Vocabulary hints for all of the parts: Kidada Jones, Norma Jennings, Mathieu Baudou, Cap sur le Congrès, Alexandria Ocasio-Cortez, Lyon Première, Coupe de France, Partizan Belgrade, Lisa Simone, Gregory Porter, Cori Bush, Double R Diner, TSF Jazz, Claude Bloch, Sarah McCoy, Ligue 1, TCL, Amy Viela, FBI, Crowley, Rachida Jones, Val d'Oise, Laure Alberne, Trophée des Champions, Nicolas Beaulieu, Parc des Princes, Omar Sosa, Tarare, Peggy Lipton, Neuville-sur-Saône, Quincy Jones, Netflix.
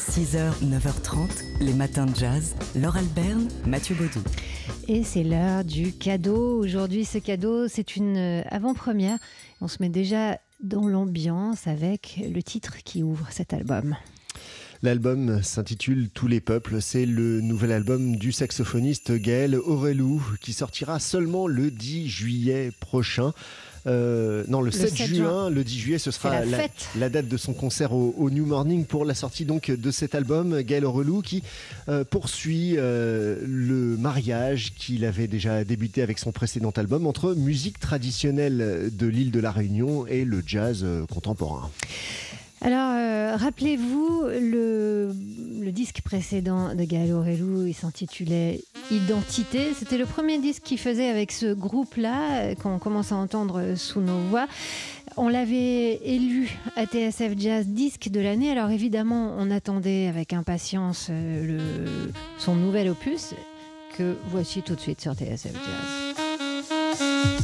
6h, 9h30, les matins de jazz, Laure Alberne, Mathieu Baudou. Et c'est l'heure du cadeau. Aujourd'hui, ce cadeau, c'est une avant-première. On se met déjà dans l'ambiance avec le titre qui ouvre cet album. L'album s'intitule « Tous les peuples ». C'est le nouvel album du saxophoniste Gaël Horellou qui sortira seulement le 10 juillet prochain. Le 7 juin. Le 10 juillet, ce sera la date de son concert au New Morning pour la sortie donc de cet album. Gaël Horellou qui poursuit le mariage qu'il avait déjà débuté avec son précédent album entre musique traditionnelle de l'île de la Réunion et le jazz contemporain. Alors, rappelez-vous, le disque précédent de Gaël Horellou, il s'intitulait « Identité ». C'était le premier disque qu'il faisait avec ce groupe-là, qu'on commence à entendre sous nos voix. On l'avait élu à TSF Jazz disque de l'année. Alors évidemment, on attendait avec impatience son nouvel opus, que voici tout de suite sur TSF Jazz.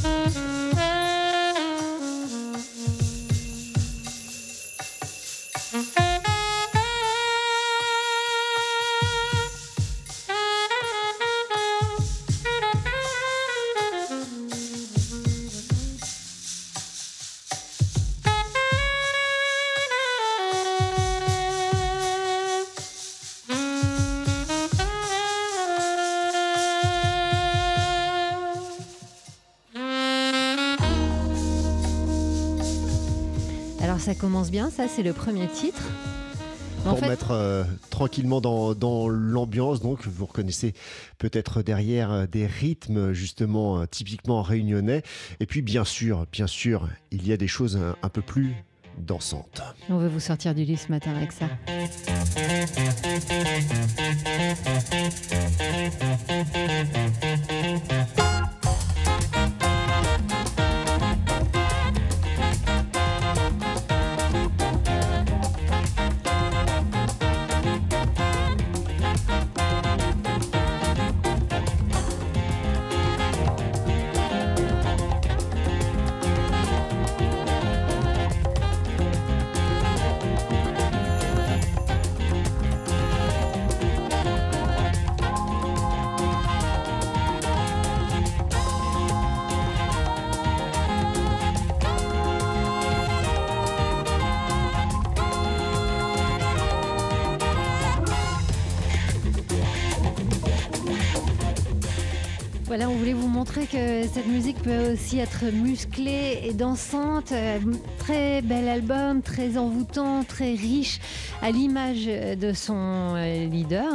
Ça commence bien, ça c'est le premier titre. Mettre tranquillement dans l'ambiance, donc vous reconnaissez peut-être derrière des rythmes justement typiquement réunionnais. Et puis bien sûr, il y a des choses un peu plus dansantes. On veut vous sortir du lit ce matin avec ça. Voilà, on voulait vous montrer que cette musique peut aussi être musclée et dansante. Très bel album, très envoûtant, très riche, à l'image de son leader,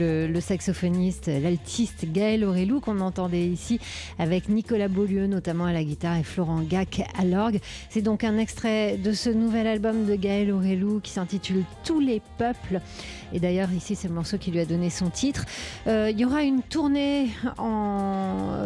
le saxophoniste, l'altiste Gaël Horellou, qu'on entendait ici avec Nicolas Beaulieu, notamment à la guitare, et Florent Gac à l'orgue. C'est donc un extrait de ce nouvel album de Gaël Horellou qui s'intitule « Tous les peuples ». Et d'ailleurs, ici, c'est le morceau qui lui a donné son titre. Il y aura une tournée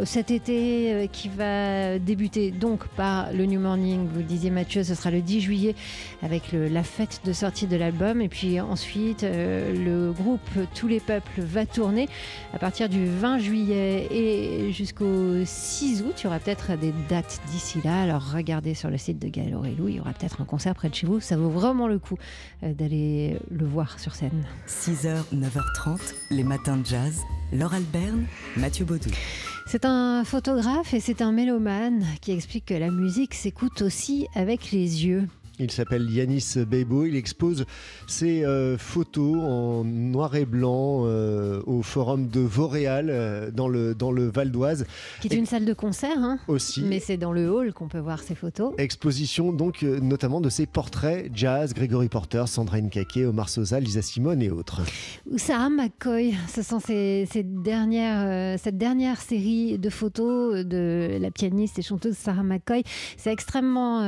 cet été qui va débuter donc par le New Morning. Vous le disiez, Mathieu, ce sera le 10 juillet avec la fête de sortie de l'album. Et puis ensuite, le groupe Tous les Peuples va tourner à partir du 20 juillet et jusqu'au 6 août. Il y aura peut-être des dates d'ici là. Alors regardez sur le site de Gaël Horellou. Il y aura peut-être un concert près de chez vous. Ça vaut vraiment le coup d'aller le voir sur scène. 6h, 9h30, les matins de jazz, Laure Alberne, Mathieu Baudou. C'est un photographe et c'est un mélomane qui explique que la musique s'écoute aussi avec les yeux. Il s'appelle Yanis Baybaud, il expose ses photos en noir et blanc au Forum de Vauréal dans le Val d'Oise. Qui est une salle de concert aussi. Mais c'est dans le hall qu'on peut voir ses photos. Exposition donc notamment de ses portraits jazz, Gregory Porter, Sandra Nkake, Omar Sosa, Lisa Simone et autres. Sarah McCoy, ce sont cette dernière série de photos de la pianiste et chanteuse Sarah McCoy. C'est extrêmement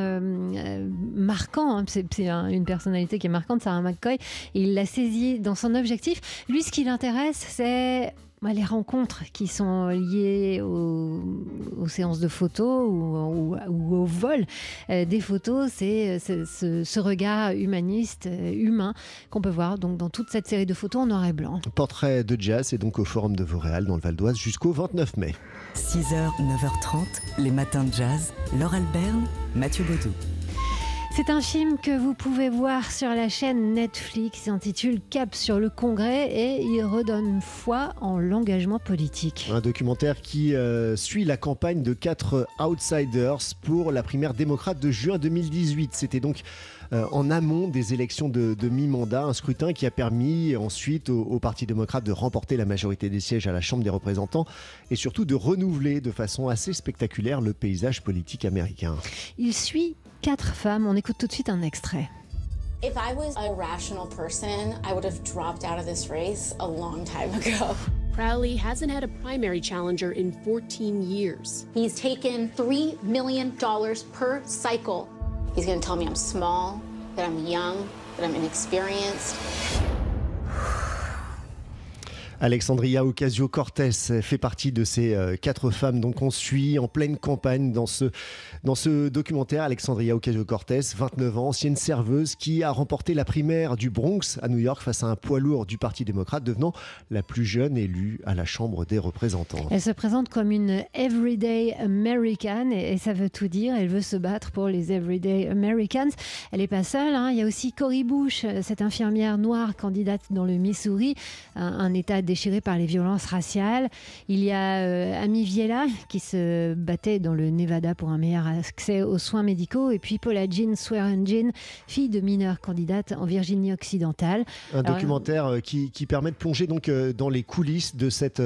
marquant. C'est une personnalité qui est marquante, Sarah McCoy. Il l'a saisie dans son objectif. Lui, ce qui l'intéresse, c'est les rencontres qui sont liées aux séances de photos ou au vol des photos. C'est ce regard humaniste, humain, qu'on peut voir donc dans toute cette série de photos en noir et blanc. Portrait de jazz, et donc au Forum de Vauréal dans le Val d'Oise jusqu'au 29 mai. 6h, 9h30, les matins de jazz, Laure Alberne, Mathieu Baudou. C'est un film que vous pouvez voir sur la chaîne Netflix, s'intitule Cap sur le Congrès et il redonne foi en l'engagement politique. Un documentaire qui suit la campagne de 4 outsiders pour la primaire démocrate de juin 2018. C'était donc en amont des élections de mi-mandat, un scrutin qui a permis ensuite au Parti démocrate de remporter la majorité des sièges à la Chambre des représentants et surtout de renouveler de façon assez spectaculaire le paysage politique américain. Il suit 4 femmes, on écoute tout de suite un extrait. If I was a rational person, I would have dropped out of this race a long time ago. Crowley hasn't had a primary challenger in 14 years. He's taken $3 million per cycle. He's going to tell me I'm small, that I'm young, that I'm inexperienced. Alexandria Ocasio-Cortez fait partie de ces 4 femmes donc on suit en pleine campagne dans ce documentaire. Alexandria Ocasio-Cortez, 29 ans, ancienne serveuse qui a remporté la primaire du Bronx à New York face à un poids lourd du Parti démocrate, devenant la plus jeune élue à la Chambre des représentants. Elle se présente comme une everyday American et ça veut tout dire. Elle veut se battre pour les everyday Americans. Elle n'est pas seule, hein. Il y a aussi Cori Bush, cette infirmière noire candidate dans le Missouri, un état déchirée par les violences raciales. Il y a Amy Viela qui se battait dans le Nevada pour un meilleur accès aux soins médicaux et puis Paula Jean Swearengin, fille de mineure candidate en Virginie occidentale. Alors, documentaire qui permet de plonger donc dans les coulisses de cette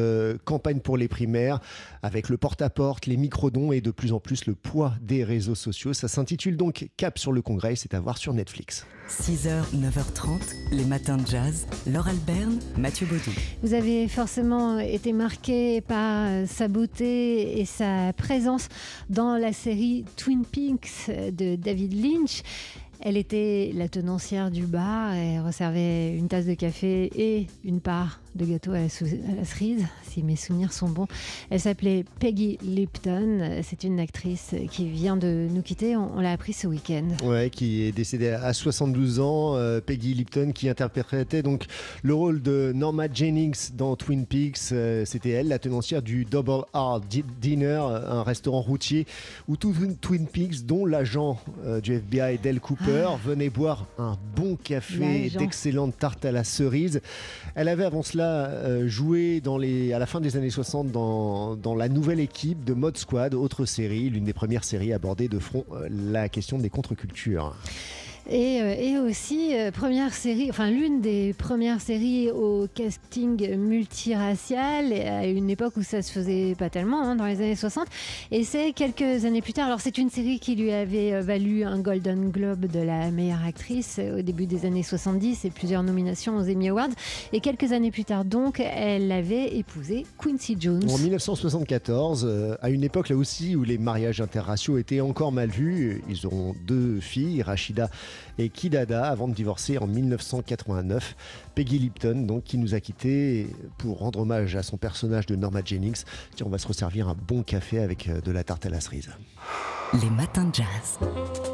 campagne pour les primaires avec le porte-à-porte, les microdons et de plus en plus le poids des réseaux sociaux. Ça s'intitule donc Cap sur le Congrès, c'est à voir sur Netflix. 6h, 9h30, les matins de jazz. Laure Alberne, Mathieu Baudou. Vous avez forcément été marqué par sa beauté et sa présence dans la série Twin Peaks de David Lynch. Elle était la tenancière du bar et resservait une tasse de café et une part de gâteau à la cerise, si mes souvenirs sont bons. Elle s'appelait Peggy Lipton. C'est une actrice qui vient de nous quitter. On l'a appris ce week-end. Ouais, qui est décédée à 72 ans. Peggy Lipton qui interprétait donc le rôle de Norma Jennings dans Twin Peaks. C'était elle, la tenancière du Double R Diner, un restaurant routier où tout Twin Peaks, dont l'agent du FBI Dale Cooper, venait boire un bon café et d'excellentes tartes à la cerise. Elle avait avant cela joué à la fin des années 60 dans la nouvelle équipe de Mod Squad, autre série, l'une des premières séries abordées de front la question des contre-cultures. Et aussi l'une des premières séries au casting multiracial à une époque où ça se faisait pas tellement, hein, dans les années 60, et c'est quelques années plus tard. Alors c'est une série qui lui avait valu un Golden Globe de la meilleure actrice au début des années 70 et plusieurs nominations aux Emmy Awards, et quelques années plus tard donc elle avait épousé Quincy Jones en 1974, à une époque là aussi où les mariages interraciaux étaient encore mal vus. Ils auront 2 filles, Rachida et Kidada, avant de divorcer en 1989. Peggy Lipton donc, qui nous a quittés, pour rendre hommage à son personnage de Norma Jennings. Tiens, on va se resservir un bon café avec de la tarte à la cerise. Les matins de jazz.